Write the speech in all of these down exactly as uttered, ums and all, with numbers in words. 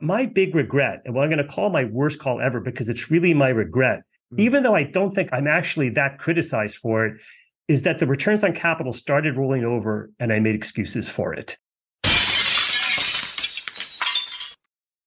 My big regret, and what I'm going to call my worst call ever, because it's really my regret, mm-hmm. even though I don't think I'm actually that criticized for it, is that the returns on capital started rolling over and I made excuses for it.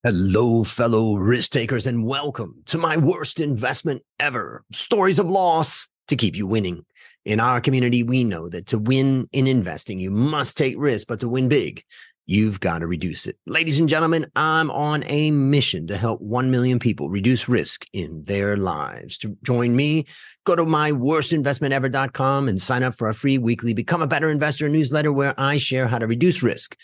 Hello, fellow risk takers, and welcome to My Worst Investment Ever, stories of loss to keep you winning. In our community, we know that to win in investing, you must take risk, but to win big, you've got to reduce it. Ladies and gentlemen, I'm on a mission to help one million people reduce risk in their lives. To join me, go to my worst investment ever dot com and sign up for our free weekly Become a Better Investor newsletter where I share how to reduce risk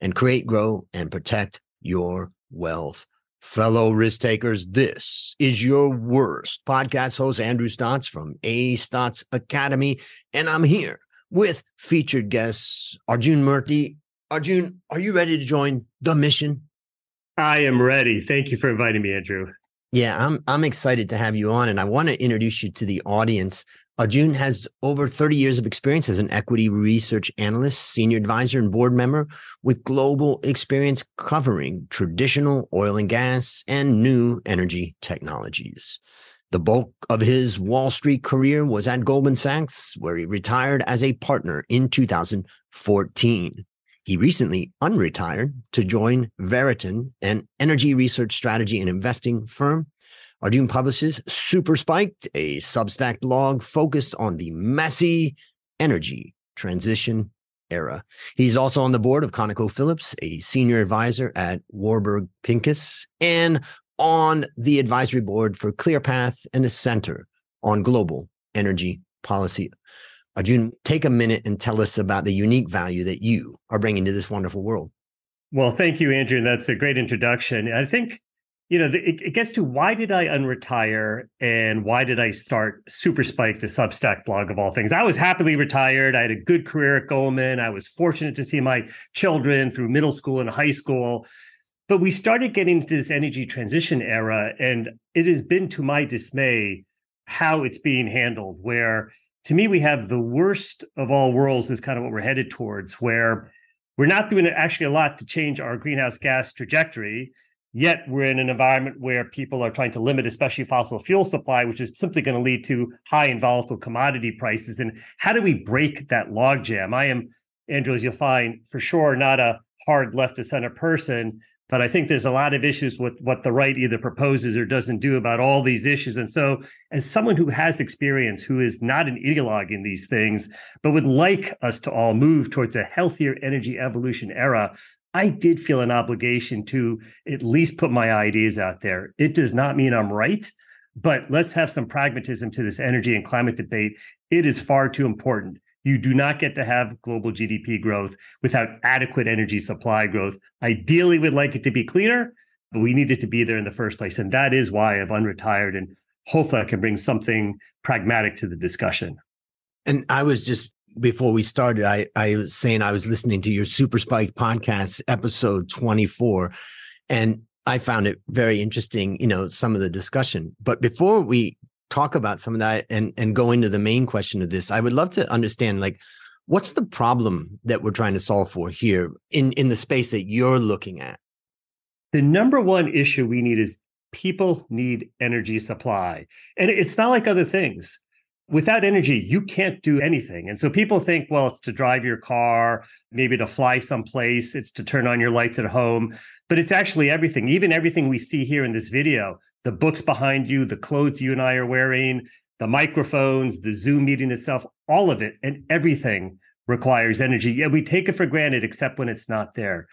and create, grow, and protect your wealth. Fellow risk takers, this is your worst podcast host, Andrew Stotz from A. Stotz Academy, and I'm here with featured guest Arjun Murti. Arjun, are you ready to join the mission? I am ready. Thank you for inviting me, Andrew. Yeah, I'm I'm excited to have you on, and I want to introduce you to the audience. Arjun has over thirty years of experience as an equity research analyst, senior advisor, and board member with global experience covering traditional oil and gas and new energy technologies. The bulk of his Wall Street career was at Goldman Sachs, where he retired as a partner in two thousand fourteen. He recently unretired to join Veriten, an energy research strategy and investing firm. Arjun publishes Super-Spiked, a Substack blog focused on the messy energy transition era. He's also on the board of ConocoPhillips, a senior advisor at Warburg Pincus, and on the advisory board for ClearPath and the Center on Global Energy Policy. Arjun, take a minute and tell us about the unique value that you are bringing to this wonderful world. Well, thank you, Andrew. That's a great introduction. I think You know, it, it gets to why did I unretire and why did I start Super-Spiked, a Substack blog of all things? I was happily retired. I had a good career at Goldman. I was fortunate to see my children through middle school and high school. But we started getting into this energy transition era, and it has been to my dismay how it's being handled, where to me, we have the worst of all worlds is kind of what we're headed towards, where we're not doing actually a lot to change our greenhouse gas trajectory. Yet we're in an environment where people are trying to limit, especially fossil fuel supply, which is simply going to lead to high and volatile commodity prices. And how do we break that logjam? I am, Andrew, as you'll find, for sure not a hard left to center person, but I think there's a lot of issues with what the right either proposes or doesn't do about all these issues. And so as someone who has experience, who is not an ideologue in these things, but would like us to all move towards a healthier energy evolution era, I did feel an obligation to at least put my ideas out there. It does not mean I'm right, but let's have some pragmatism to this energy and climate debate. It is far too important. You do not get to have global G D P growth without adequate energy supply growth. Ideally, we'd like it to be cleaner, but we need it to be there in the first place. And that is why I've unretired, and hopefully I can bring something pragmatic to the discussion. And I was just Before we started, I, I was saying I was listening to your Super-Spiked podcast, episode twenty-four, and I found it very interesting, you know, some of the discussion. But before we talk about some of that and, and go into the main question of this, I would love to understand, like, what's the problem that we're trying to solve for here in, in the space that you're looking at? The number one issue we need is people need energy supply. And it's not like other things. Without energy, you can't do anything. And so people think, well, it's to drive your car, maybe to fly someplace, it's to turn on your lights at home, but it's actually everything, even everything we see here in this video, the books behind you, the clothes you and I are wearing, the microphones, the Zoom meeting itself, all of it and everything requires energy. Yeah, we take it for granted, except when it's not there.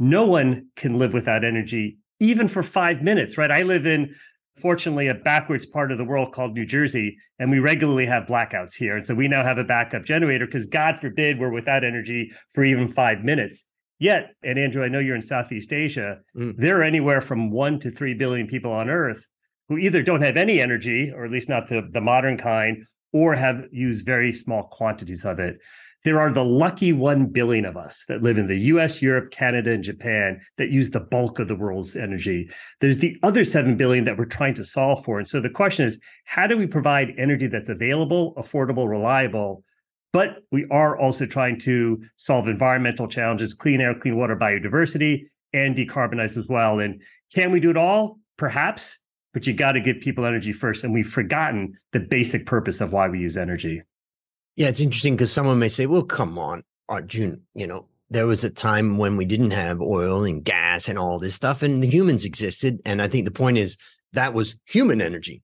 No one can live without energy, even for five minutes, right? I live in fortunately, a backwards part of the world called New Jersey, and we regularly have blackouts here. And so we now have a backup generator because God forbid we're without energy for even five minutes. Yet, and Andrew, I know you're in Southeast Asia, mm. there are anywhere from one to three billion people on Earth who either don't have any energy, or at least not the, the modern kind, or have used very small quantities of it. There are the lucky one billion of us that live in the U S, Europe, Canada, and Japan that use the bulk of the world's energy. There's the other seven billion that we're trying to solve for. And so the question is, how do we provide energy that's available, affordable, reliable? But we are also trying to solve environmental challenges, clean air, clean water, biodiversity, and decarbonize as well. And can we do it all? Perhaps, but you got to give people energy first. And we've forgotten the basic purpose of why we use energy. Yeah, it's interesting because someone may say, well, come on, Arjun, you know, there was a time when we didn't have oil and gas and all this stuff, and the humans existed. And I think the point is that was human energy.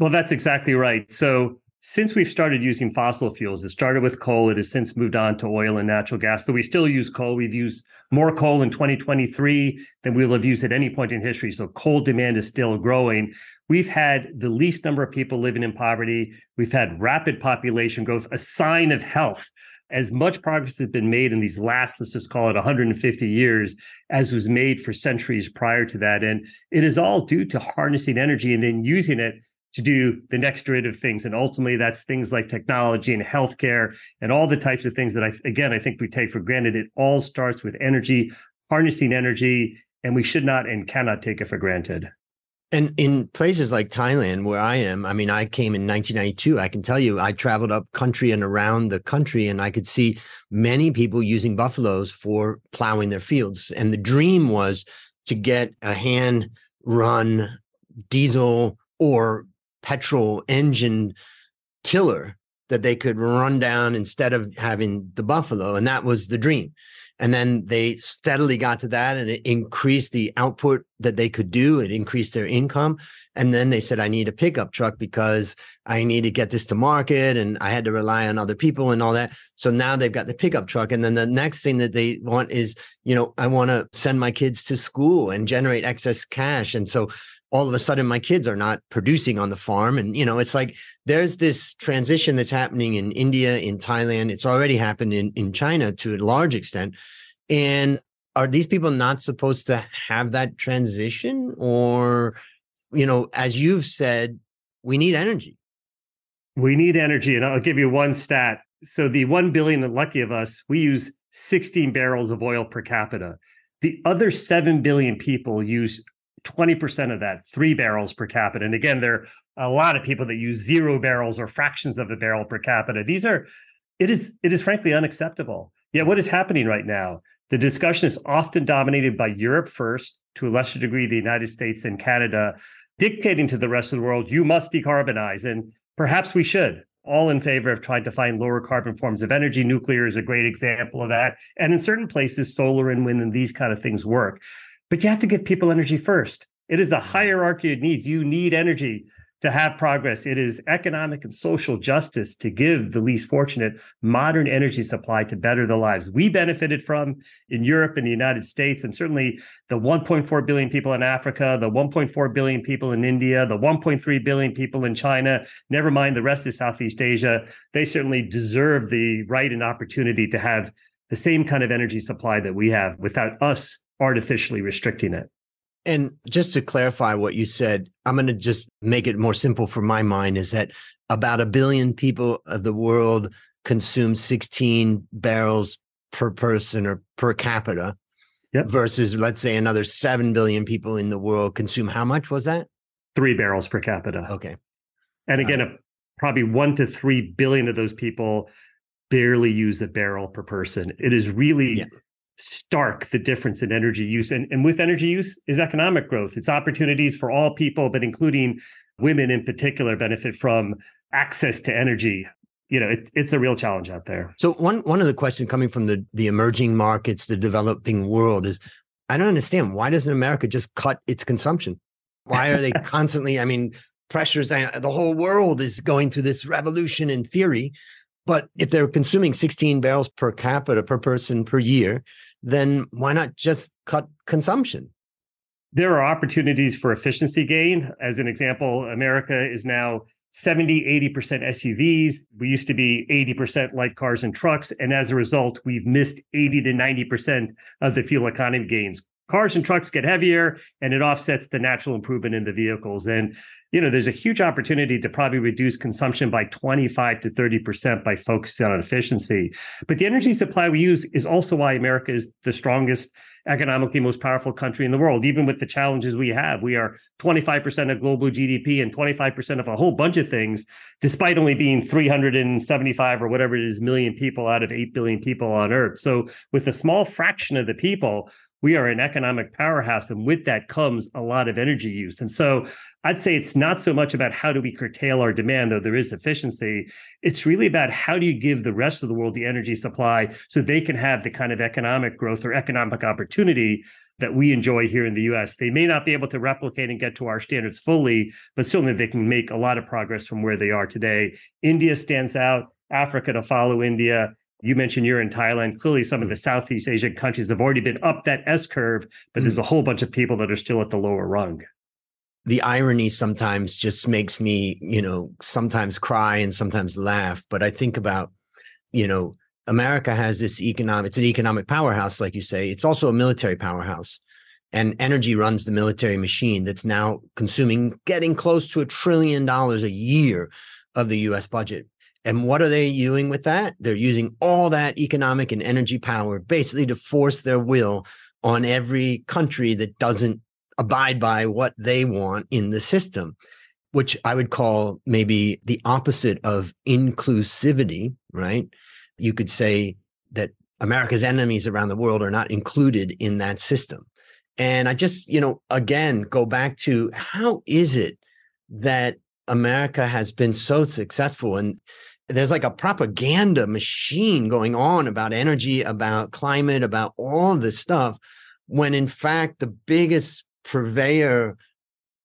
Well, that's exactly right. So since we've started using fossil fuels, it started with coal. It has since moved on to oil and natural gas, though we still use coal. We've used more coal in twenty twenty-three than we'll have used at any point in history. So coal demand is still growing. We've had the least number of people living in poverty. We've had rapid population growth, a sign of health. As much progress has been made in these last, let's just call it one hundred fifty years, as was made for centuries prior to that. And it is all due to harnessing energy and then using it to do the next derivative things. And ultimately, that's things like technology and healthcare and all the types of things that, I again, I think we take for granted. It all starts with energy, harnessing energy, and we should not and cannot take it for granted. And in places like Thailand, where I am, I mean, I came in nineteen ninety-two. I can tell you, I traveled up country and around the country, and I could see many people using buffaloes for plowing their fields. And the dream was to get a hand-run diesel or petrol engine tiller that they could run down instead of having the buffalo. And that was the dream. And then they steadily got to that, and it increased the output that they could do. It increased their income. And then they said, I need a pickup truck because I need to get this to market, and I had to rely on other people and all that. So now they've got the pickup truck. And then the next thing that they want is, you know, I want to send my kids to school and generate excess cash. And so all of a sudden my kids are not producing on the farm. And, you know, it's like there's this transition that's happening in India, in Thailand. It's already happened in, in China to a large extent. And are these people not supposed to have that transition? Or, you know, as you've said, we need energy. We need energy. And I'll give you one stat. So the one billion and lucky of us, we use sixteen barrels of oil per capita. The other seven billion people use twenty percent of that, three barrels per capita. And again, there are a lot of people that use zero barrels or fractions of a barrel per capita. These are, it is, it is frankly unacceptable. Yet what is happening right now? The discussion is often dominated by Europe first, to a lesser degree, the United States and Canada, dictating to the rest of the world, you must decarbonize. And perhaps we should, all in favor of trying to find lower carbon forms of energy. Nuclear is a great example of that. And in certain places, solar and wind and these kind of things work. But you have to give people energy first. It is a hierarchy of needs. You need energy to have progress. It is economic and social justice to give the least fortunate modern energy supply to better the lives we benefited from in Europe and the United States, and certainly the one point four billion people in Africa, the one point four billion people in India, the one point three billion people in China, never mind the rest of Southeast Asia. They certainly deserve the right and opportunity to have the same kind of energy supply that we have without us artificially restricting it. And just to clarify what you said, I'm going to just make it more simple for my mind, is that about a billion people of the world consume sixteen barrels per person or per capita. Yep. Versus, let's say, another seven billion people in the world consume how much was that? Three barrels per capita. Okay. And again, uh, probably one to three billion of those people barely use a barrel per person. It is really... Yeah. Stark the difference in energy use. And, and with energy use is economic growth. It's opportunities for all people, but including women in particular benefit from access to energy. You know, it, it's a real challenge out there. So one one of the questions coming from the, the emerging markets, the developing world is, I don't understand, why doesn't America just cut its consumption? Why are they constantly, I mean, pressures, the whole world is going through this revolution in theory. But if they're consuming sixteen barrels per capita, per person, per year, then why not just cut consumption? There are opportunities for efficiency gain. As an example, America is now seventy, eighty percent S U Vs. We used to be eighty percent light cars and trucks. And as a result, we've missed eighty to ninety percent of the fuel economy gains. Cars and trucks get heavier, and it offsets the natural improvement in the vehicles. And, you know, there's a huge opportunity to probably reduce consumption by twenty-five to thirty percent by focusing on efficiency. But the energy supply we use is also why America is the strongest, economically most powerful country in the world. Even with the challenges we have, we are twenty-five percent of global G D P and twenty-five percent of a whole bunch of things, despite only being three hundred seventy-five or whatever it is, million people out of eight billion people on Earth. So with a small fraction of the people, we are an economic powerhouse, and with that comes a lot of energy use. And so I'd say it's not so much about how do we curtail our demand, though there is efficiency. It's really about how do you give the rest of the world the energy supply so they can have the kind of economic growth or economic opportunity that we enjoy here in the U S. They may not be able to replicate and get to our standards fully, but certainly they can make a lot of progress from where they are today. India stands out, Africa to follow India. You mentioned you're in Thailand. Clearly, some of the Southeast Asian countries have already been up that S-curve, but there's a whole bunch of people that are still at the lower rung. The irony sometimes just makes me, you know, sometimes cry and sometimes laugh. But I think about, you know, America has this economic, it's an economic powerhouse, like you say. It's also a military powerhouse. And energy runs the military machine that's now consuming, getting close to a trillion dollars a year of the U S budget. And what are they doing with that? They're using all that economic and energy power basically to force their will on every country that doesn't abide by what they want in the system, which I would call maybe the opposite of inclusivity, right? You could say that America's enemies around the world are not included in that system. And I just, you know, again, go back to how is it that America has been so successful, and there's like a propaganda machine going on about energy, about climate, about all this stuff, when in fact the biggest purveyor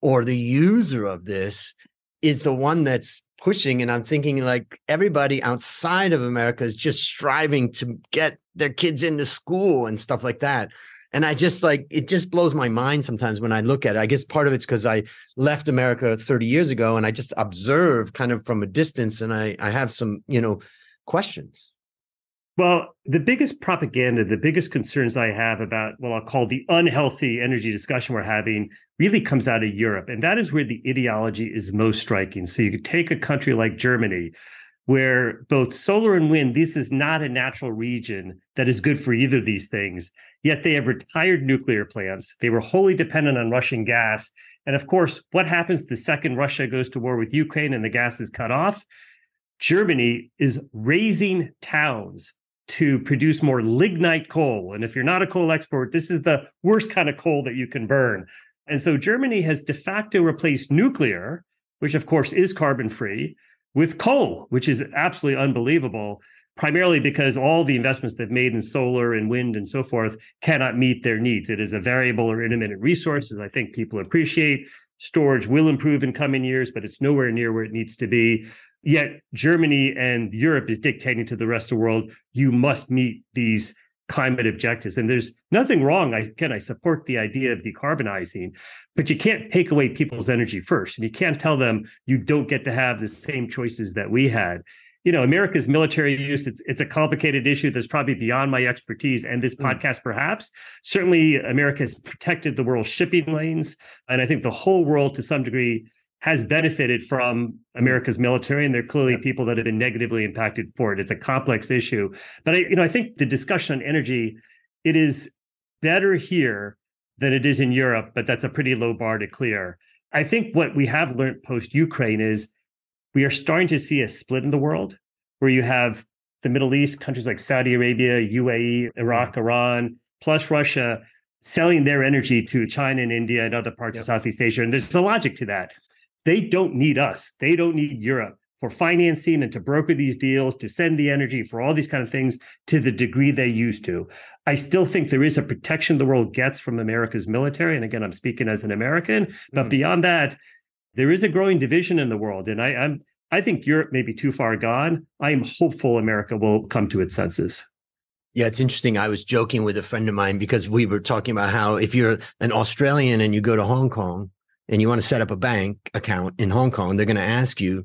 or the user of this is the one that's pushing. And I'm thinking like everybody outside of America is just striving to get their kids into school and stuff like that. And I just like, it just blows my mind sometimes when I look at it. I guess part of it's because I left America thirty years ago and I just observe kind of from a distance, and I, I have some, you know, questions. Well, the biggest propaganda, the biggest concerns I have about what I'll call the unhealthy energy discussion we're having really comes out of Europe. And that is where the ideology is most striking. So you could take a country like Germany, where both solar and wind, this is not a natural region that is good for either of these things. Yet they have retired nuclear plants. They were wholly dependent on Russian gas. And of course, what happens the second Russia goes to war with Ukraine and the gas is cut off? Germany is raising towns to produce more lignite coal. And if you're not a coal expert, this is the worst kind of coal that you can burn. And so Germany has de facto replaced nuclear, which of course is carbon-free, with coal, which is absolutely unbelievable, primarily because all the investments they've made in solar and wind and so forth cannot meet their needs. It is a variable or intermittent resource, as I think people appreciate. Storage will improve in coming years, but it's nowhere near where it needs to be. Yet Germany and Europe is dictating to the rest of the world, you must meet these climate objectives. And there's nothing wrong. I, again, I support the idea of decarbonizing, but you can't take away people's energy first. And you can't tell them you don't get to have the same choices that we had. You know, America's military use, it's, it's a complicated issue that's probably beyond my expertise and this podcast, perhaps. Certainly, America has protected the world's shipping lanes. And I think the whole world, to some degree, has benefited from America's military, and there are clearly people that have been negatively impacted for it. It's a complex issue. But I, you know, I think the discussion on energy, it is better here than it is in Europe, but that's a pretty low bar to clear. I think what we have learned post-Ukraine is we are starting to see a split in the world where you have the Middle East, countries like Saudi Arabia, U A E, Iraq, Iran, plus Russia, selling their energy to China and India and other parts yep. of Southeast Asia. And there's a logic to that. They don't need us. They don't need Europe for financing and to broker these deals, to send the energy, for all these kind of things to the degree they used to. I still think there is a protection the world gets from America's military. And again, I'm speaking as an American. But mm-hmm. beyond that, there is a growing division in the world. And I, I'm, I think Europe may be too far gone. I am hopeful America will come to its senses. Yeah, it's interesting. I was joking with a friend of mine because we were talking about how if you're an Australian and you go to Hong Kong, and you want to set up a bank account in Hong Kong, they're going to ask you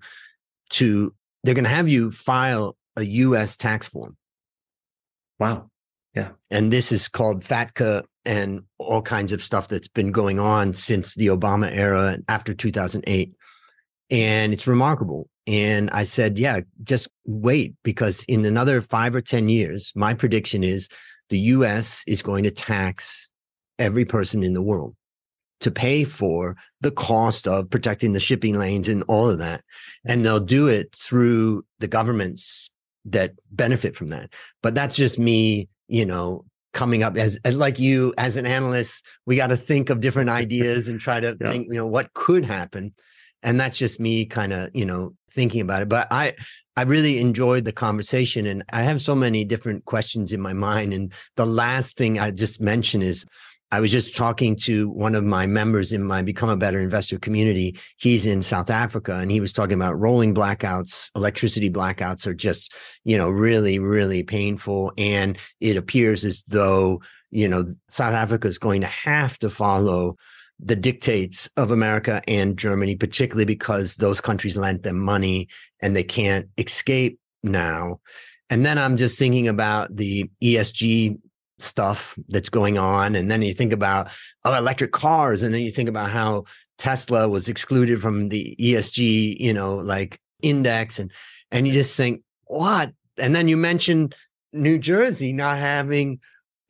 to, they're going to have you file a U S tax form. Wow. Yeah. And this is called FATCA and all kinds of stuff that's been going on since the Obama era and after two thousand eight. And it's remarkable. And I said, yeah, just wait, because in another five or ten years, my prediction is the U S is going to tax every person in the world to pay for the cost of protecting the shipping lanes and all of that. And they'll do it through the governments that benefit from that. But that's just me, you know, coming up as, as like you, as an analyst, we got to think of different ideas and try to yeah. think, you know, what could happen. And that's just me kind of, you know, thinking about it. But I, I really enjoyed the conversation, and I have so many different questions in my mind. And the last thing I just mentioned is, I was just talking to one of my members in my Become a Better Investor community. He's in South Africa, and he was talking about rolling blackouts. Electricity blackouts are just, you know, really, really painful. And it appears as though, you know, South Africa is going to have to follow the dictates of America and Germany, particularly because those countries lent them money and they can't escape now. And then I'm just thinking about the E S G stuff that's going on, and then you think about oh, electric cars, and then you think about how Tesla was excluded from the E S G, you know, like index, and and you just think what? And then you mentioned New Jersey not having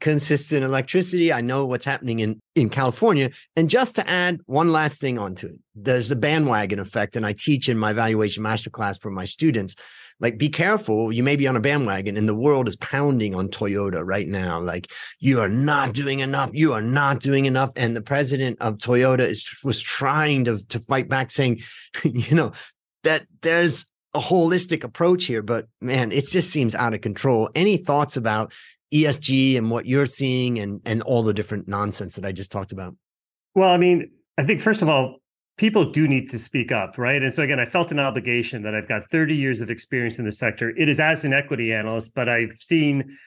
consistent electricity. I know what's happening in in California. And just to add one last thing onto it, there's the bandwagon effect, and I teach in my valuation masterclass for my students. Like, be careful, you may be on a bandwagon, and the world is pounding on Toyota right now. Like, you are not doing enough. You are not doing enough. And the president of Toyota is, was trying to, to fight back, saying, you know, that there's a holistic approach here. But man, it just seems out of control. Any thoughts about E S G and what you're seeing and, and all the different nonsense that I just talked about? Well, I mean, I think, first of all, people do need to speak up, right? And so again, I felt an obligation that I've got thirty years of experience in the sector. It is as an equity analyst, but I've seen,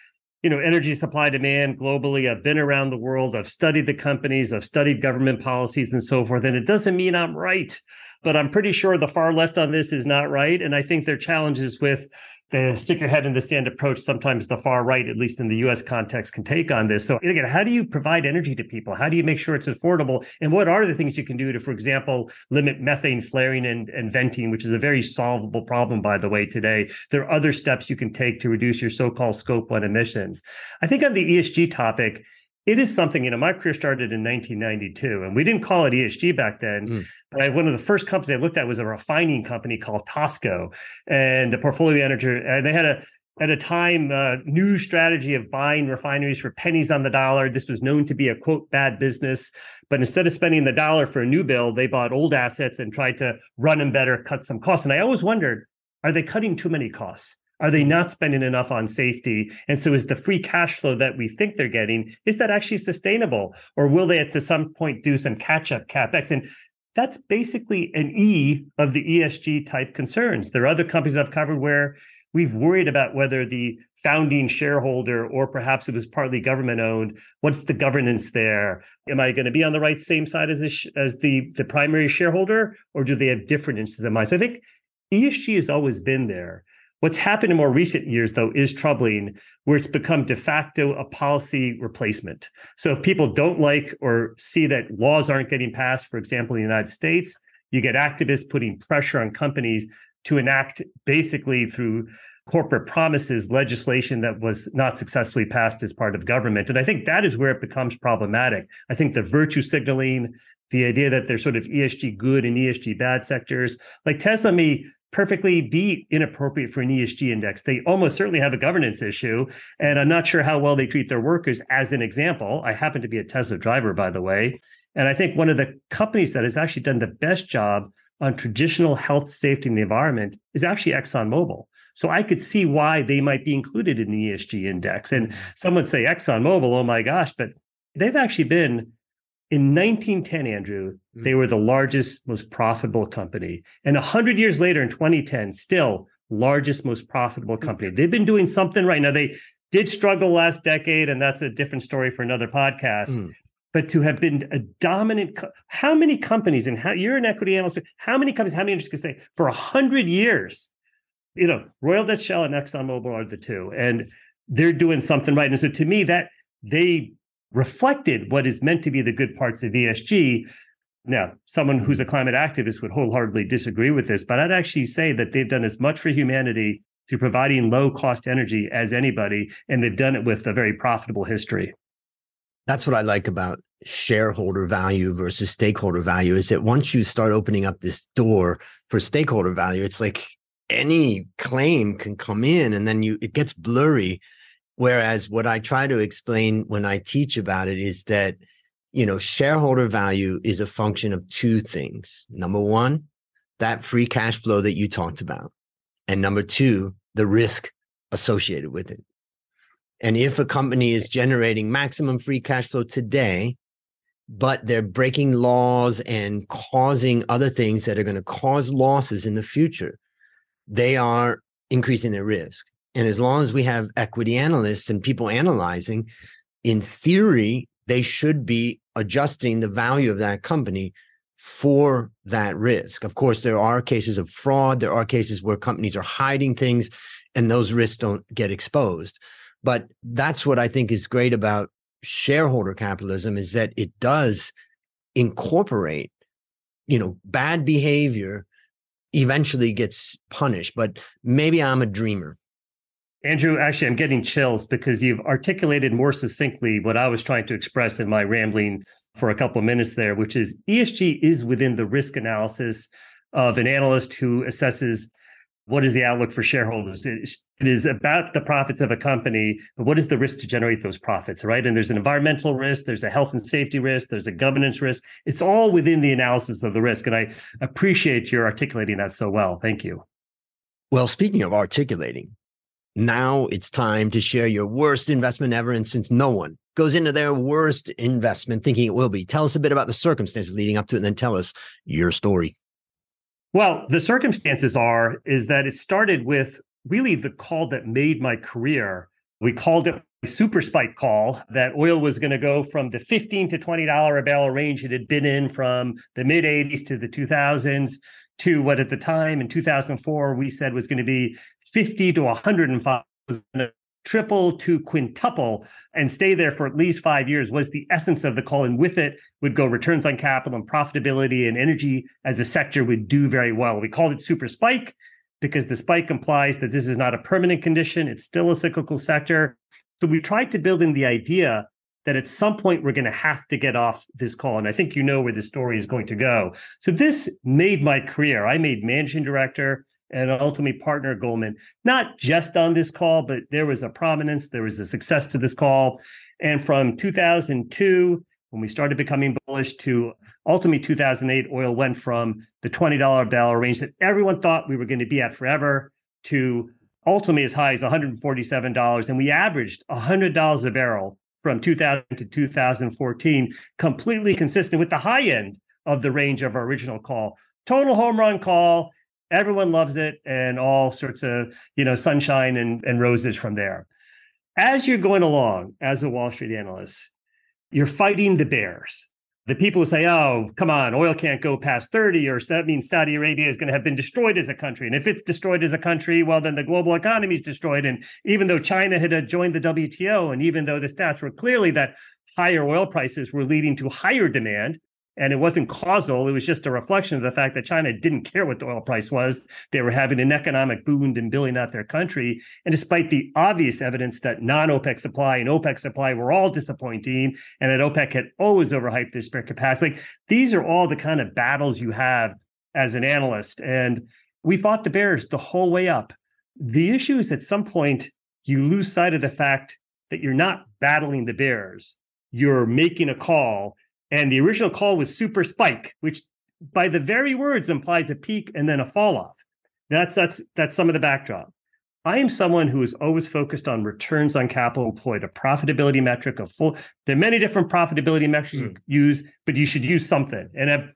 you know, energy supply demand globally. I've been around the world. I've studied the companies. I've studied government policies and so forth. And it doesn't mean I'm right, but I'm pretty sure the far left on this is not right. And I think their challenges with the stick your head in the sand approach, sometimes the far right, at least in the U S context, can take on this. So again, how do you provide energy to people? How do you make sure it's affordable? And what are the things you can do to, for example, limit methane flaring and, and venting, which is a very solvable problem, by the way, today. There are other steps you can take to reduce your so-called scope one emissions. I think on the E S G topic, it is something, you know, my career started in nineteen ninety-two, and we didn't call it E S G back then. Mm. But I, one of the first companies I looked at was a refining company called Tosco, and the portfolio manager, and they had a, at a time, uh, new strategy of buying refineries for pennies on the dollar. This was known to be a, quote, bad business. But instead of spending the dollar for a new build, they bought old assets and tried to run them better, cut some costs. And I always wondered, are they cutting too many costs? Are they not spending enough on safety? And so is the free cash flow that we think they're getting, is that actually sustainable? Or will they at some point do some catch-up CapEx? And that's basically an E of the E S G type concerns. There are other companies I've covered where we've worried about whether the founding shareholder, or perhaps it was partly government-owned, what's the governance there? Am I going to be on the right same side as the, as the, the primary shareholder, or do they have different interests in mind? So I think E S G has always been there. What's happened in more recent years, though, is troubling, where it's become de facto a policy replacement. So if people don't like or see that laws aren't getting passed, for example, in the United States, you get activists putting pressure on companies to enact, basically through corporate promises, legislation that was not successfully passed as part of government. And I think that is where it becomes problematic. I think the virtue signaling, the idea that there's sort of E S G good and E S G bad sectors, like Tesla may perfectly be inappropriate for an E S G index. They almost certainly have a governance issue, and I'm not sure how well they treat their workers, as an example. I happen to be a Tesla driver, by the way. And I think one of the companies that has actually done the best job on traditional health, safety, and the environment is actually ExxonMobil. So I could see why they might be included in the E S G index. And some would say ExxonMobil, oh my gosh, but they've actually been, in nineteen ten, Andrew, they were the largest, most profitable company. And one hundred years later, in twenty ten, still largest, most profitable company. They've been doing something right now. They did struggle last decade, and that's a different story for another podcast. Mm. But to have been a dominant, co- how many companies, and how, you're an equity analyst, how many companies, how many industries could say, for one hundred years, you know, Royal Dutch Shell and ExxonMobil are the two, and they're doing something right. And so to me, that they reflected what is meant to be the good parts of E S G. Now, someone who's a climate activist would wholeheartedly disagree with this, but I'd actually say that they've done as much for humanity through providing low-cost energy as anybody, and they've done it with a very profitable history. That's what I like about shareholder value versus stakeholder value, is that once you start opening up this door for stakeholder value, it's like any claim can come in, and then you it gets blurry Whereas what I try to explain when I teach about it is that, you know, shareholder value is a function of two things. Number one, that free cash flow that you talked about. And number two, the risk associated with it. And if a company is generating maximum free cash flow today, but they're breaking laws and causing other things that are going to cause losses in the future, they are increasing their risk. And as long as we have equity analysts and people analyzing, in theory, they should be adjusting the value of that company for that risk. Of course, there are cases of fraud. There are cases where companies are hiding things and those risks don't get exposed. But that's what I think is great about shareholder capitalism, is that it does incorporate, you know, bad behavior eventually gets punished. But maybe I'm a dreamer. Andrew, actually, I'm getting chills because you've articulated more succinctly what I was trying to express in my rambling for a couple of minutes there, which is E S G is within the risk analysis of an analyst who assesses what is the outlook for shareholders. It is about the profits of a company, but what is the risk to generate those profits, right? And there's an environmental risk, there's a health and safety risk, there's a governance risk. It's all within the analysis of the risk. And I appreciate your articulating that so well. Thank you. Well, speaking of articulating, now it's time to share your worst investment ever. And since no one goes into their worst investment thinking it will be, tell us a bit about the circumstances leading up to it and then tell us your story. Well, the circumstances are, is that it started with really the call that made my career. We called it a Super-Spiked call, that oil was going to go from the fifteen to twenty dollars a barrel range it had been in from the mid eighties to the two thousands. To what at the time in two thousand four we said was going to be fifty to one hundred five, triple to quintuple, and stay there for at least five years was the essence of the call. And with it would go returns on capital and profitability, and energy as a sector would do very well. We called it Super Spike because the spike implies that this is not a permanent condition. It's still a cyclical sector. So we tried to build in the idea that at some point we're going to have to get off this call. And I think you know where the story is going to go. So this made my career. I made managing director and ultimately partner at Goldman, not just on this call, but there was a prominence, there was a success to this call. And from two thousand two, when we started becoming bullish, to ultimately two thousand eight, oil went from the twenty dollars barrel range that everyone thought we were going to be at forever to ultimately as high as one hundred forty-seven dollars. And we averaged one hundred dollars a barrel from two thousand to two thousand fourteen, completely consistent with the high end of the range of our original call. Total home run call, everyone loves it, and all sorts of, you know, sunshine and, and roses from there. As you're going along as a Wall Street analyst, you're fighting the bears. The people who say, oh, come on, oil can't go past thirty, or that means Saudi Arabia is going to have been destroyed as a country. And if it's destroyed as a country, well, then the global economy is destroyed. And even though China had joined the W T O, and even though the stats were clearly that higher oil prices were leading to higher demand, and it wasn't causal, it was just a reflection of the fact that China didn't care what the oil price was. They were having an economic boom and building out their country. And despite the obvious evidence that non-OPEC supply and OPEC supply were all disappointing, and that OPEC had always overhyped their spare capacity, like, these are all the kind of battles you have as an analyst. And we fought the bears the whole way up. The issue is at some point, you lose sight of the fact that you're not battling the bears. You're making a call. And the original call was Super Spike, which by the very words implies a peak and then a fall off. That's that's that's some of the backdrop. I am someone who is always focused on returns on capital employed, a profitability metric of full. There are many different profitability metrics mm. you use, but you should use something. And I've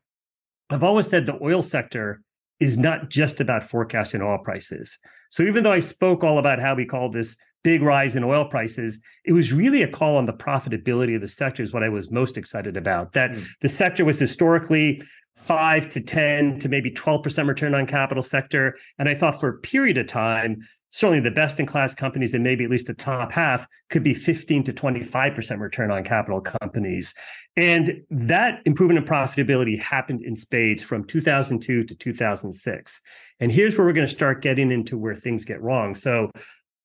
I've always said the oil sector is not just about forecasting oil prices. So even though I spoke all about how we call this big rise in oil prices, it was really a call on the profitability of the sector is what I was most excited about, that mm. the sector was historically five to ten to maybe twelve percent return on capital sector. And I thought for a period of time, certainly the best in class companies and maybe at least the top half could be fifteen to twenty-five percent return on capital companies. And that improvement in profitability happened in spades from two thousand two to two thousand six. And here's where we're going to start getting into where things get wrong. So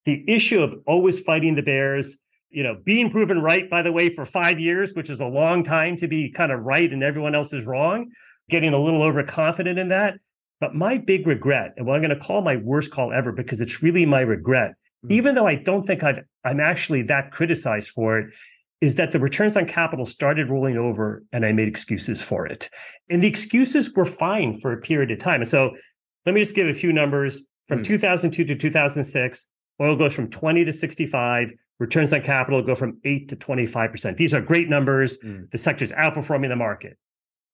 the issue of always fighting the bears, you know, being proven right, by the way, for five years, which is a long time to be kind of right and everyone else is wrong, getting a little overconfident in that. But my big regret, and what I'm going to call my worst call ever, because it's really my regret, even though I don't think I've, I'm actually that criticized for it, is that the returns on capital started rolling over and I made excuses for it. And the excuses were fine for a period of time. And so let me just give a few numbers. From mm. two thousand two to two thousand six, oil goes from twenty to sixty-five. Returns on capital go from eight to twenty-five percent. These are great numbers. Mm. The sector's outperforming the market.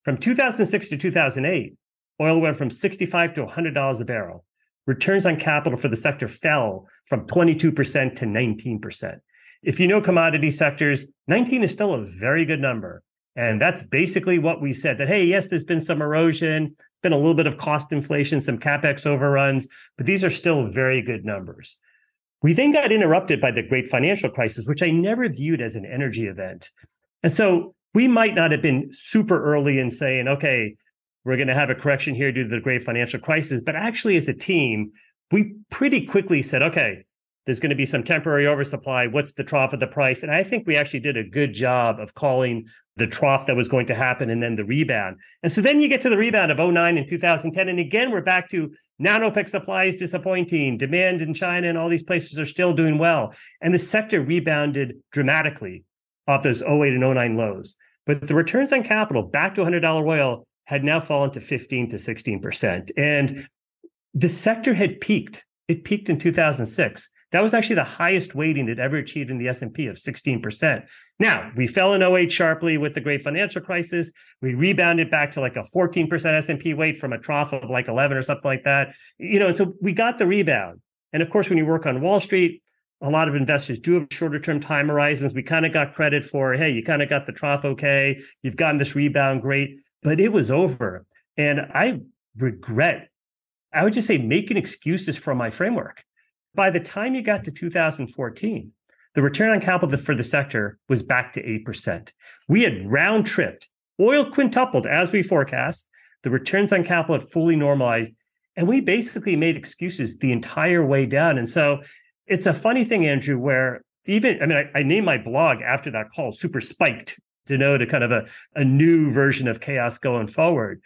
From two thousand six to two thousand eight, oil went from sixty-five to one hundred dollars a barrel. Returns on capital for the sector fell from twenty-two percent to nineteen percent. If you know commodity sectors, nineteen is still a very good number. And that's basically what we said, that, hey, yes, there's been some erosion, been a little bit of cost inflation, some CapEx overruns, but these are still very good numbers. We then got interrupted by the great financial crisis, which I never viewed as an energy event. And so we might not have been super early in saying, okay, we're going to have a correction here due to the great financial crisis. But actually, as a team, we pretty quickly said, okay, there's going to be some temporary oversupply. What's the trough of the price? And I think we actually did a good job of calling the trough that was going to happen and then the rebound. And so then you get to the rebound of oh nine and two thousand ten. And again, we're back to non-OPEC supply is disappointing. Demand in China and all these places are still doing well. And the sector rebounded dramatically off those oh eight and oh nine lows. But the returns on capital back to one hundred dollars oil had now fallen to fifteen to sixteen percent. And the sector had peaked. It peaked in two thousand six. That was actually the highest weighting it ever achieved in the S and P of sixteen percent. Now, we fell in oh eight sharply with the great financial crisis. We rebounded back to like a fourteen percent S and P weight from a trough of like eleven or something like that. You know, and so we got the rebound. And of course, when you work on Wall Street, a lot of investors do have shorter term time horizons. We kind of got credit for, hey, you kind of got the trough okay. You've gotten this rebound, great. But it was over. And I regret, I would just say, making excuses from my framework. By the time you got to two thousand fourteen, the return on capital for the sector was back to eight percent. We had round tripped, oil quintupled as we forecast, the returns on capital had fully normalized, and we basically made excuses the entire way down. And so it's a funny thing, Andrew, where even, I mean, I, I named my blog after that call, Super-Spiked, to know to kind of a, a new version of chaos going forward.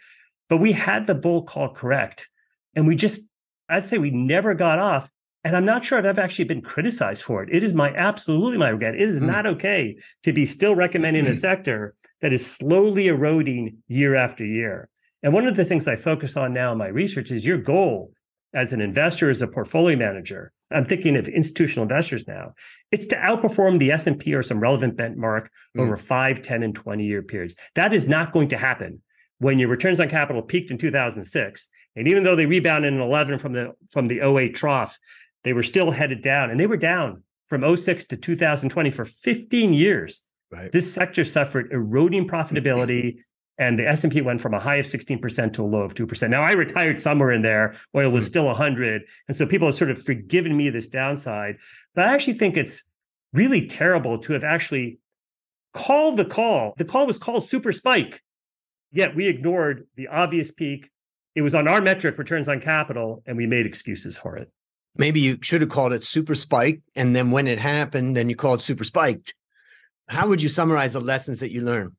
But we had the bull call correct. And we just, I'd say we never got off. And I'm not sure if I've actually been criticized for it. It is my absolutely my regret. It is mm. not okay to be still recommending a sector that is slowly eroding year after year. And one of the things I focus on now in my research is your goal as an investor, as a portfolio manager. I'm thinking of institutional investors now. It's to outperform the S and P or some relevant benchmark mm. over five, ten, and twenty-year periods. That is not going to happen when your returns on capital peaked in two thousand six. And even though they rebounded in eleven from the from the oh eight trough, they were still headed down, and they were down from oh six to two thousand twenty for fifteen years. Right. This sector suffered eroding profitability, and the S and P went from a high of sixteen percent to a low of two percent. Now, I retired somewhere in there. Oil was still one hundred, and so people have sort of forgiven me this downside. But I actually think it's really terrible to have actually called the call. The call was called Super Spike, yet we ignored the obvious peak. It was on our metric, returns on capital, and we made excuses for it. Maybe you should have called it Super Spiked, and then when it happened, then you called Super Spiked. How would you summarize the lessons that you learned?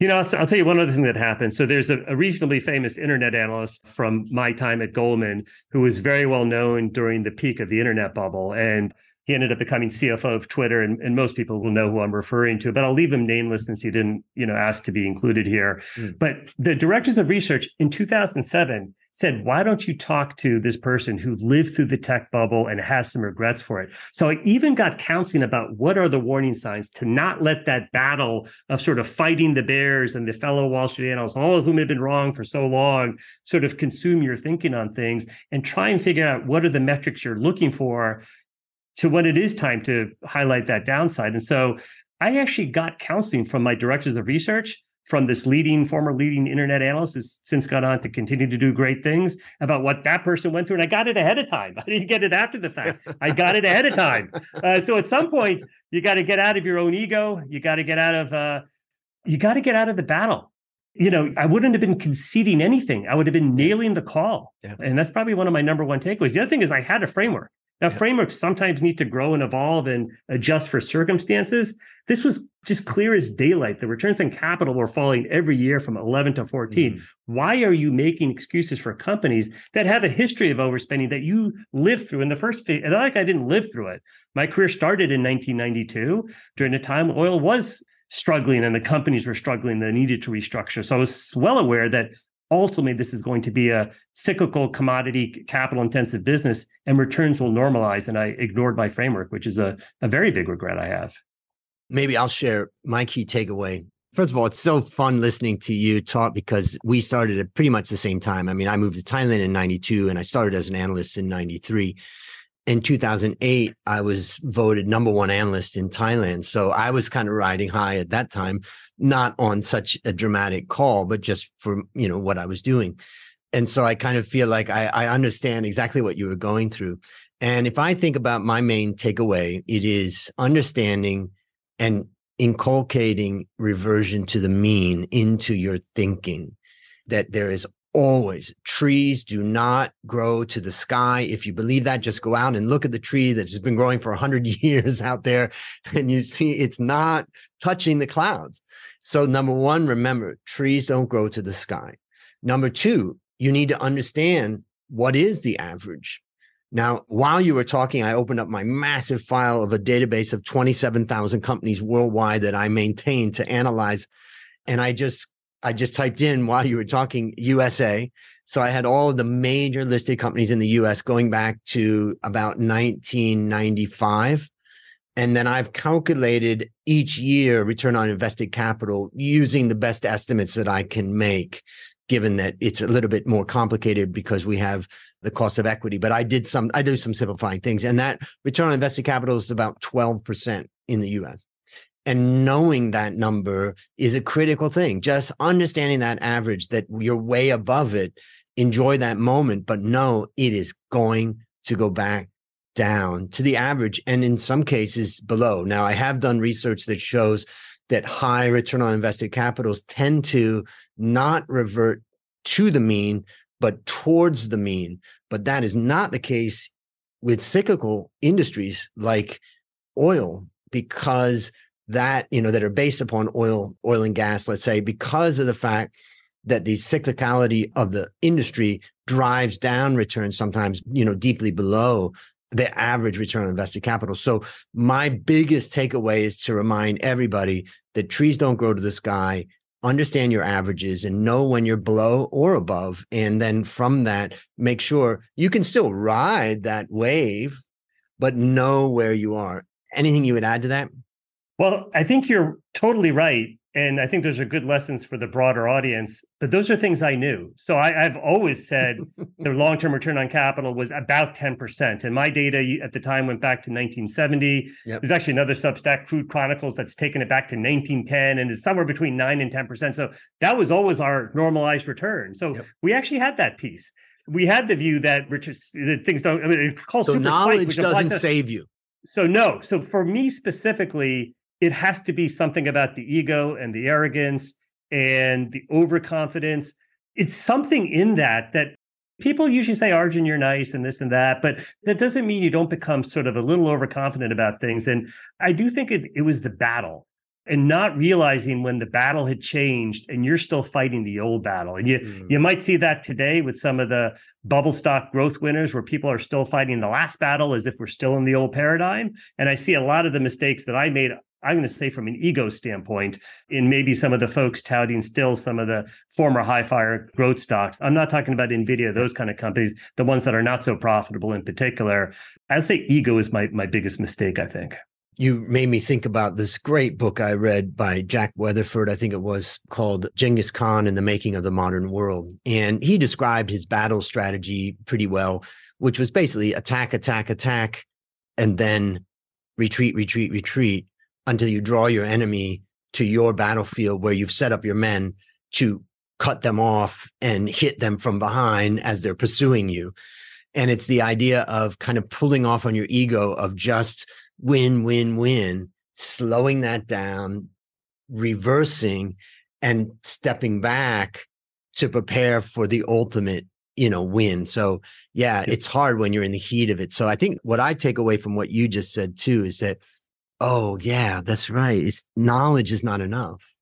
You know, I'll, I'll tell you one other thing that happened. So there's a, a reasonably famous internet analyst from my time at Goldman who was very well known during the peak of the internet bubble. And he ended up becoming C F O of Twitter, and, and most people will know who I'm referring to, but I'll leave him nameless since he didn't, you know, ask to be included here. Mm. But the directors of research in two thousand seven said, why don't you talk to this person who lived through the tech bubble and has some regrets for it? So I even got counseling about what are the warning signs to not let that battle of sort of fighting the bears and the fellow Wall Street analysts, all of whom had been wrong for so long, sort of consume your thinking on things, and try and figure out what are the metrics you're looking for to when it is time to highlight that downside. And so I actually got counseling from my directors of research, from this leading, former leading internet analyst who's since gone on to continue to do great things, about what that person went through. And I got it ahead of time. I didn't get it after the fact. I got it ahead of time. Uh, so at some point, you got to get out of your own ego. You got to get out of, uh, you got to get out of the battle. You know, I wouldn't have been conceding anything. I would have been nailing the call. Yeah. And that's probably one of my number one takeaways. The other thing is I had a framework. Now, yeah. frameworks sometimes need to grow and evolve and adjust for circumstances. This was just clear as daylight. The returns on capital were falling every year from eleven to fourteen. Mm-hmm. Why are you making excuses for companies that have a history of overspending that you lived through in the first phase? And like I didn't live through it. My career started in nineteen ninety-two during a time oil was struggling and the companies were struggling. They needed to restructure. So I was well aware that ultimately this is going to be a cyclical commodity capital intensive business and returns will normalize. And I ignored my framework, which is a, a very big regret I have. Maybe I'll share my key takeaway. First of all, it's so fun listening to you talk because we started at pretty much the same time. I mean, I moved to Thailand in ninety-two and I started as an analyst in ninety-three. In two thousand eight, I was voted number one analyst in Thailand. So I was kind of riding high at that time, not on such a dramatic call, but just for, you know, what I was doing. And so I kind of feel like I, I understand exactly what you were going through. And if I think about my main takeaway, it is understanding and inculcating reversion to the mean into your thinking, that there is always, trees do not grow to the sky. If you believe that, just go out and look at the tree that has been growing for one hundred years out there, and you see it's not touching the clouds. So number one, remember, trees don't grow to the sky. Number two, you need to understand what is the average. Now, while you were talking, I opened up my massive file of a database of twenty-seven thousand companies worldwide that I maintain to analyze. And I just I just typed in, while you were talking, U S A. So I had all of the major listed companies in the U S going back to about nineteen ninety-five. And then I've calculated each year return on invested capital using the best estimates that I can make, given that it's a little bit more complicated because we have the cost of equity. But I did some, I do some simplifying things. And that return on invested capital is about twelve percent in the U S. And knowing that number is a critical thing. Just understanding that average, that you're way above it, enjoy that moment, but know it is going to go back down to the average and in some cases below. Now, I have done research that shows that high return on invested capitals tend to not revert to the mean, but towards the mean. But that is not the case with cyclical industries like oil, because that, you know, that are based upon oil, oil and gas, let's say, because of the fact that the cyclicality of the industry drives down returns sometimes, you know, deeply below the average return on invested capital. So my biggest takeaway is to remind everybody that trees don't grow to the sky. Understand your averages and know when you're below or above. And then from that, make sure you can still ride that wave, but know where you are. Anything you would add to that? Well, I think you're totally right. And I think those are good lessons for the broader audience. But those are things I knew. So I, I've always said the long-term return on capital was about ten percent. And my data at the time went back to nineteen seventy. Yep. There's actually another Substack, Crude Chronicles, that's taken it back to nineteen ten. And it's somewhere between nine and ten percent. So that was always our normalized return. So yep. we actually had that piece. We had the view that, Richard, that things don't, I mean, it's called so Super-Spiked, which doesn't to, save you. So no. So for me specifically, it has to be something about the ego and the arrogance and the overconfidence. It's something in that that people usually say, Arjun, you're nice and this and that, but that doesn't mean you don't become sort of a little overconfident about things. And I do think it, it was the battle and not realizing when the battle had changed and you're still fighting the old battle. And you, mm-hmm. you might see that today with some of the bubble stock growth winners where people are still fighting the last battle as if we're still in the old paradigm. And I see a lot of the mistakes that I made, I'm going to say from an ego standpoint, in maybe some of the folks touting still some of the former high-fire growth stocks. I'm not talking about NVIDIA, those kind of companies, the ones that are not so profitable in particular. I'd say ego is my, my biggest mistake, I think. You made me think about this great book I read by Jack Weatherford, I think it was, called Genghis Khan and the Making of the Modern World. And he described his battle strategy pretty well, which was basically attack, attack, attack, and then retreat, retreat, retreat, until you draw your enemy to your battlefield where you've set up your men to cut them off and hit them from behind as they're pursuing you. And it's the idea of kind of pulling off on your ego of just win, win, win, slowing that down, reversing, and stepping back to prepare for the ultimate you know, win. So yeah, it's hard when you're in the heat of it. So I think what I take away from what you just said too, is that, oh yeah, that's right. It's knowledge is not enough.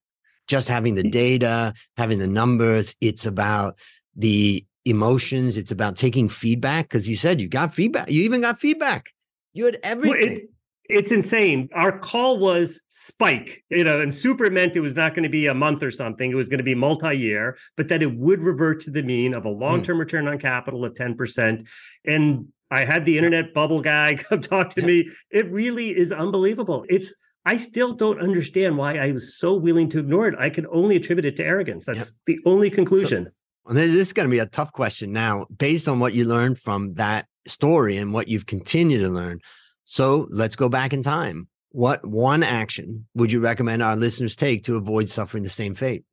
Just having the data, having the numbers, it's about the emotions. It's about taking feedback. Cause you said you got feedback. You even got feedback. You had everything. Well, it, it's insane. Our call was spike, you know, and super meant it was not going to be a month or something. It was going to be multi-year, but that it would revert to the mean of a long-term mm. return on capital of ten percent. And I had the internet bubble guy come talk to me. It really is unbelievable. It's, I still don't understand why I was so willing to ignore it. I can only attribute it to arrogance. That's yep. the only conclusion. So, and this is going to be a tough question now, based on what you learned from that story and what you've continued to learn. So let's go back in time. What one action would you recommend our listeners take to avoid suffering the same fate?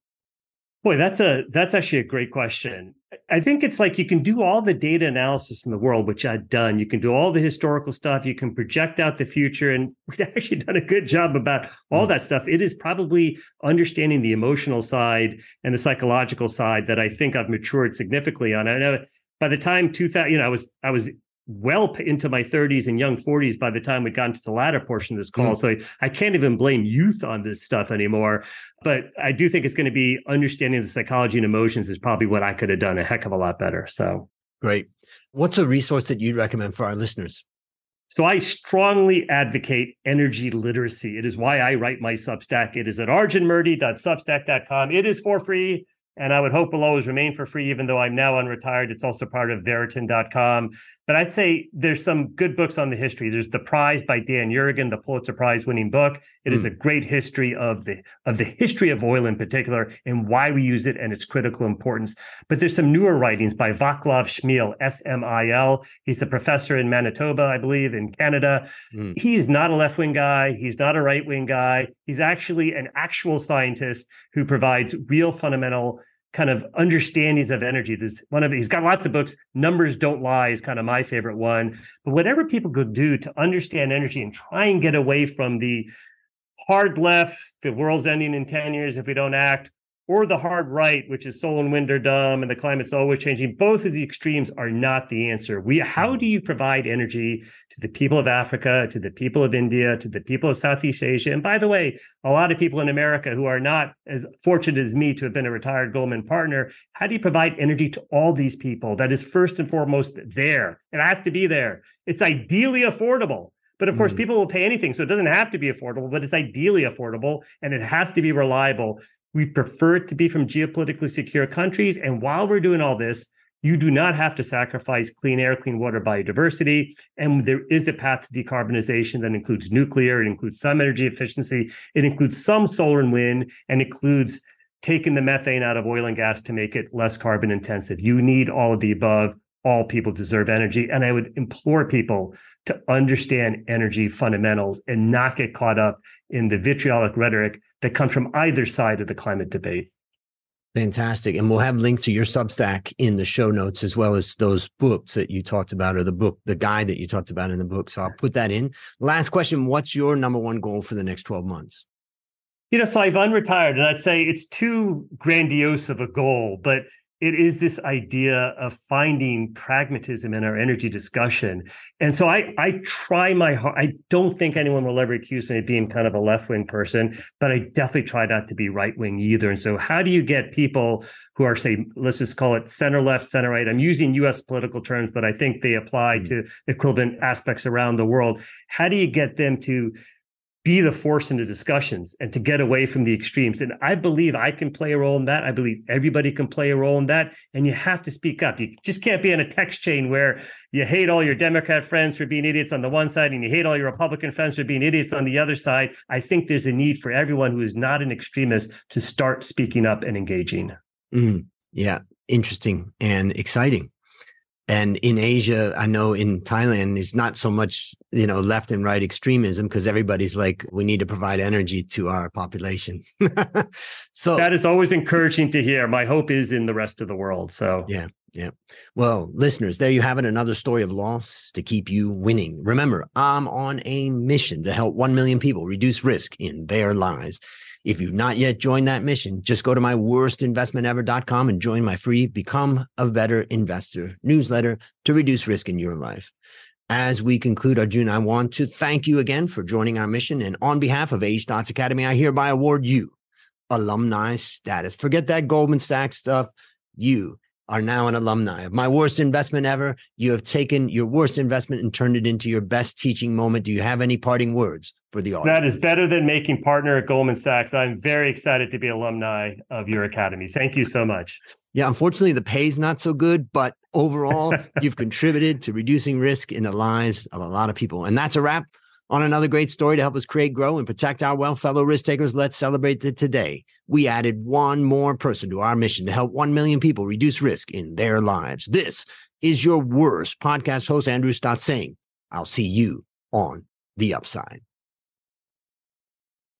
Boy, that's a that's actually a great question. I think it's like you can do all the data analysis in the world, which I've done. You can do all the historical stuff. You can project out the future. And we've actually done a good job about all mm. that stuff. It is probably understanding the emotional side and the psychological side that I think I've matured significantly on. I know by the time two thousand, you know, I was I was well into my thirties and young forties by the time we got into the latter portion of this call. Mm. So I, I can't even blame youth on this stuff anymore. But I do think it's going to be understanding the psychology and emotions is probably what I could have done a heck of a lot better. So great. What's a resource that you'd recommend for our listeners? So I strongly advocate energy literacy. It is why I write my Substack. It is at arjun murti dot substack dot com. It is for free. And I would hope will always remain for free, even though I'm now unretired. It's also part of veriten dot com. But I'd say there's some good books on the history. There's The Prize by Dan Yergin, the Pulitzer Prize winning book. It mm. is a great history of the of the history of oil in particular and why we use it and its critical importance. But there's some newer writings by Vaclav Smil, S M I L. He's a professor in Manitoba, I believe, in Canada. Mm. He's not a left-wing guy. He's not a right-wing guy. He's actually an actual scientist who provides real fundamental kind of understandings of energy. There's one of he's got lots of books. Numbers Don't Lie is kind of my favorite one. But whatever people could do to understand energy and try and get away from the hard left, the world's ending in ten years if we don't act, or the hard right, which is solar and wind are dumb and the climate's always changing. Both of the extremes are not the answer. We, how do you provide energy to the people of Africa, to the people of India, to the people of Southeast Asia? And by the way, a lot of people in America who are not as fortunate as me to have been a retired Goldman partner, how do you provide energy to all these people? That is first and foremost there. It has to be there. It's ideally affordable. But of course, mm. people will pay anything. So it doesn't have to be affordable, but it's ideally affordable and it has to be reliable. We prefer it to be from geopolitically secure countries. And while we're doing all this, you do not have to sacrifice clean air, clean water, biodiversity. And there is a path to decarbonization that includes nuclear, it includes some energy efficiency, it includes some solar and wind, and includes taking the methane out of oil and gas to make it less carbon intensive. You need all of the above. All people deserve energy. And I would implore people to understand energy fundamentals and not get caught up in the vitriolic rhetoric that comes from either side of the climate debate. Fantastic. And we'll have links to your Substack in the show notes, as well as those books that you talked about, or the book, the guide that you talked about in the book. So I'll put that in. Last question. What's your number one goal for the next twelve months? You know, so I've unretired and I'd say it's too grandiose of a goal, but it is this idea of finding pragmatism in our energy discussion. And so I, I try my hard. I don't think anyone will ever accuse me of being kind of a left-wing person, but I definitely try not to be right-wing either. And so how do you get people who are, say, let's just call it center-left, center-right? I'm using U S political terms, but I think they apply mm-hmm. to equivalent aspects around the world. How do you get them to be the force in the discussions and to get away from the extremes? And I believe I can play a role in that. I believe everybody can play a role in that. And you have to speak up. You just can't be in a text chain where you hate all your Democrat friends for being idiots on the one side and you hate all your Republican friends for being idiots on the other side. I think there's a need for everyone who is not an extremist to start speaking up and engaging. Mm, yeah. Interesting and exciting. And in Asia, I know in Thailand, it's not so much, you know, left and right extremism, because everybody's like, we need to provide energy to our population. So that is always encouraging to hear. My hope is in the rest of the world. So, yeah. Yeah. Well, listeners, there you have it. Another story of loss to keep you winning. Remember, I'm on a mission to help one million people reduce risk in their lives. If you've not yet joined that mission, just go to my worst investment ever dot com and join my free Become a Better Investor newsletter to reduce risk in your life. As we conclude, Arjun, I want to thank you again for joining our mission. And on behalf of A. Stotz Academy, I hereby award you alumni status. Forget that Goldman Sachs stuff. You are now an alumni of My Worst Investment Ever. You have taken your worst investment and turned it into your best teaching moment. Do you have any parting words for the audience? That is better than making partner at Goldman Sachs. I'm very excited to be alumni of your academy. Thank you so much. Yeah, unfortunately, the pay's not so good, but overall, you've contributed to reducing risk in the lives of a lot of people. And that's a wrap on another great story to help us create, grow, and protect our wealth. Fellow risk takers, let's celebrate that today we added one more person to our mission to help one million people reduce risk in their lives. This is your worst podcast host, Andrew Stotz, saying, I'll see you on the upside.